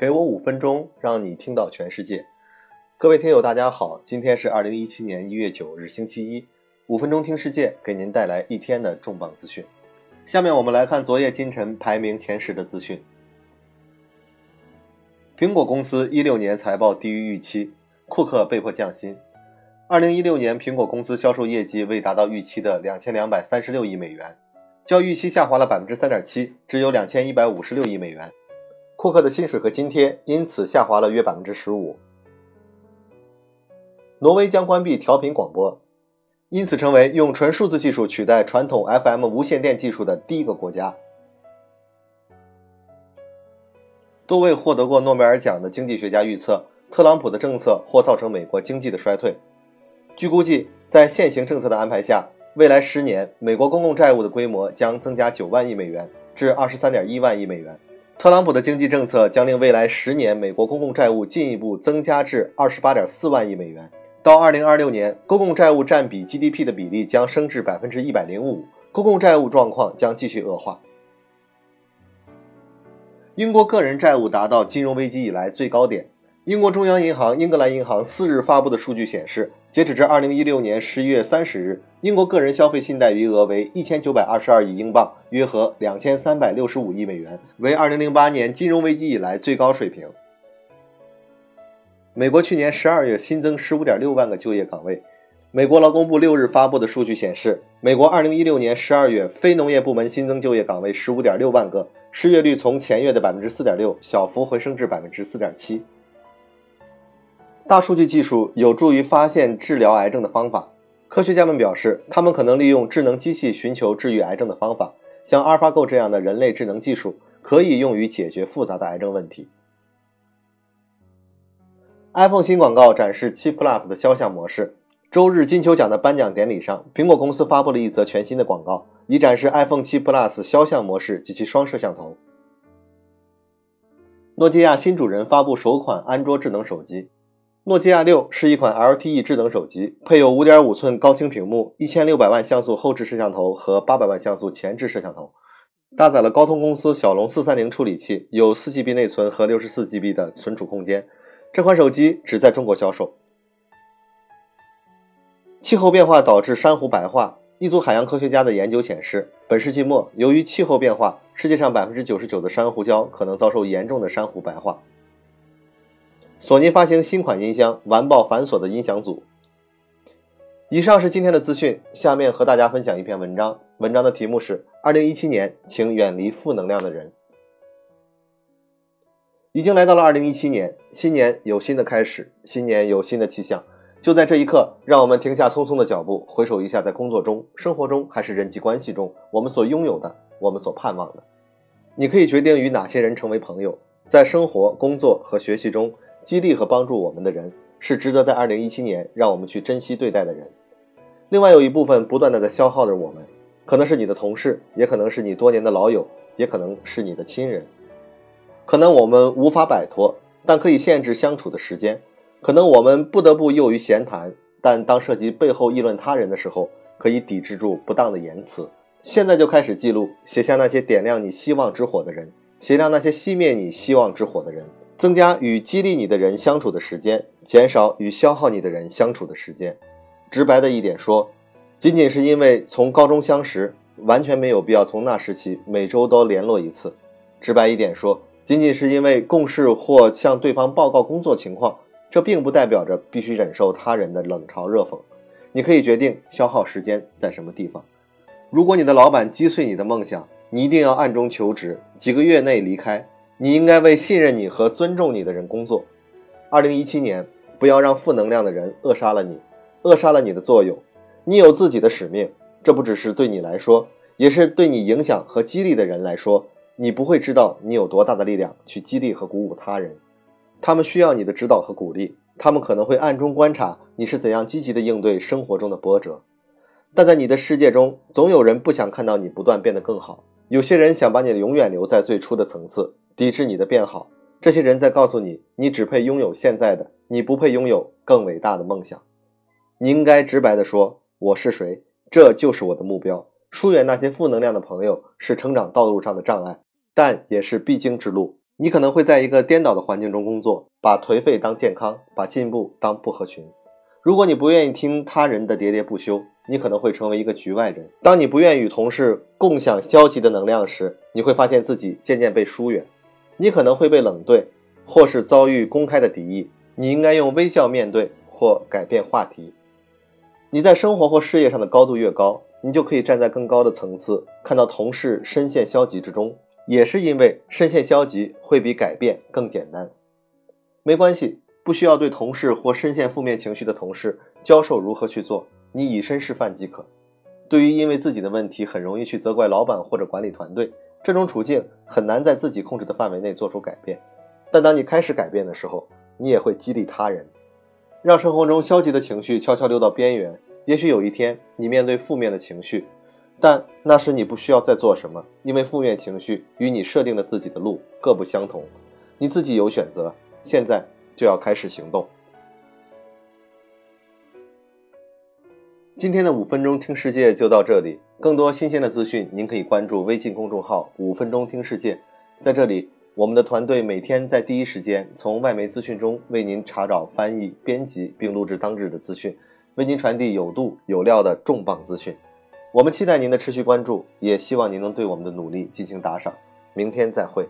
给我5分钟，让你听到全世界。各位听友大家好，今天是2017年1月9日星期一，5分钟听世界给您带来一天的重磅资讯。下面我们来看昨夜今晨排名前10的资讯。苹果公司16年财报低于预期，库克被迫降薪。2016年苹果公司销售业绩未达到预期的2236亿美元，较预期下滑了 3.7%， 只有2156亿美元。库克的薪水和津贴因此下滑了约 15%。 挪威将关闭调频广播，因此成为用纯数字技术取代传统 FM 无线电技术的第一个国家。多位获得过诺贝尔奖的经济学家预测，特朗普的政策或造成美国经济的衰退。据估计，在现行政策的安排下，未来10年美国公共债务的规模将增加9万亿美元至 23.1 万亿美元。特朗普的经济政策将令未来10年美国公共债务进一步增加至 28.4 万亿美元。到2026年，公共债务占比 GDP 的比例将升至 105%， 公共债务状况将继续恶化。英国个人债务达到金融危机以来最高点。英国中央银行英格兰银行4日发布的数据显示，截止至2016年11月30日，英国个人消费信贷余额为1922亿英镑，约合2365亿美元，为2008年金融危机以来最高水平。美国去年12月新增 15.6 万个就业岗位。美国劳工部6日发布的数据显示，美国2016年12月非农业部门新增就业岗位 15.6 万个，失业率从前月的 4.6% 小幅回升至 4.7%。大数据技术有助于发现治疗癌症的方法。科学家们表示，他们可能利用智能机器寻求治愈癌症的方法，像 AlphaGo 这样的人类智能技术可以用于解决复杂的癌症问题。iPhone 新广告展示7 Plus 的肖像模式。周日金球奖的颁奖典礼上，苹果公司发布了一则全新的广告，以展示 iPhone 7 Plus 肖像模式及其双摄像头。诺基亚新主人发布首款安卓智能手机。诺基亚6是一款 LTE 智能手机，配有 5.5 寸高清屏幕、1600万像素后置摄像头和800万像素前置摄像头，搭载了高通公司骁龙430处理器，有 4GB 内存和 64GB 的存储空间。这款手机只在中国销售。气候变化导致珊瑚白化。一组海洋科学家的研究显示，本世纪末，由于气候变化，世界上 99% 的珊瑚礁可能遭受严重的珊瑚白化。索尼发行新款音箱，完爆繁琐的音响组。以上是今天的资讯，下面和大家分享一篇文章，文章的题目是2017年请远离负能量的人。已经来到了2017年，新年有新的开始，新年有新的气象。就在这一刻，让我们停下匆匆的脚步，回首一下在工作中、生活中还是人际关系中我们所拥有的，我们所盼望的。你可以决定与哪些人成为朋友，在生活、工作和学习中激励和帮助我们的人，是值得在2017年让我们去珍惜对待的人。另外有一部分不断地在消耗着我们，可能是你的同事，也可能是你多年的老友，也可能是你的亲人。可能我们无法摆脱，但可以限制相处的时间。可能我们不得不囿于闲谈，但当涉及背后议论他人的时候，可以抵制住不当的言辞。现在就开始记录，写下那些点亮你希望之火的人，写下那些熄灭你希望之火的人。增加与激励你的人相处的时间，减少与消耗你的人相处的时间。直白的一点说，仅仅是因为从高中相识，完全没有必要从那时起每周都联络一次。直白一点说，仅仅是因为共事或向对方报告工作情况，这并不代表着必须忍受他人的冷嘲热讽。你可以决定消耗时间在什么地方。如果你的老板击碎你的梦想，你一定要暗中求职，几个月内离开。你应该为信任你和尊重你的人工作。2017年，不要让负能量的人扼杀了你，扼杀了你的作用。你有自己的使命，这不只是对你来说，也是对你影响和激励的人来说。你不会知道你有多大的力量去激励和鼓舞他人，他们需要你的指导和鼓励，他们可能会暗中观察你是怎样积极地应对生活中的波折。但在你的世界中，总有人不想看到你不断变得更好，有些人想把你永远留在最初的层次，抵制你的变好。这些人在告诉你，你只配拥有现在的，你不配拥有更伟大的梦想。你应该直白地说，我是谁，这就是我的目标。疏远那些负能量的朋友，是成长道路上的障碍，但也是必经之路。你可能会在一个颠倒的环境中工作，把颓废当健康，把进步当不合群。如果你不愿意听他人的喋喋不休，你可能会成为一个局外人。当你不愿与同事共享消极的能量时，你会发现自己渐渐被疏远。你可能会被冷对，或是遭遇公开的敌意。你应该用微笑面对，或改变话题。你在生活或事业上的高度越高，你就可以站在更高的层次，看到同事深陷消极之中，也是因为深陷消极会比改变更简单。没关系，不需要对同事或深陷负面情绪的同事教授如何去做，你以身示范即可。对于因为自己的问题很容易去责怪老板或者管理团队，这种处境很难在自己控制的范围内做出改变。但当你开始改变的时候，你也会激励他人，让生活中消极的情绪悄悄溜到边缘。也许有一天你面对负面的情绪，但那时你不需要再做什么，因为负面情绪与你设定的自己的路各不相同，你自己有选择，现在就要开始行动。今天的5分钟听世界就到这里，更多新鲜的资讯您可以关注微信公众号5分钟听世界。在这里，我们的团队每天在第一时间从外媒资讯中为您查找、翻译、编辑并录制当日的资讯，为您传递有度有料的重磅资讯。我们期待您的持续关注，也希望您能对我们的努力进行打赏。明天再会。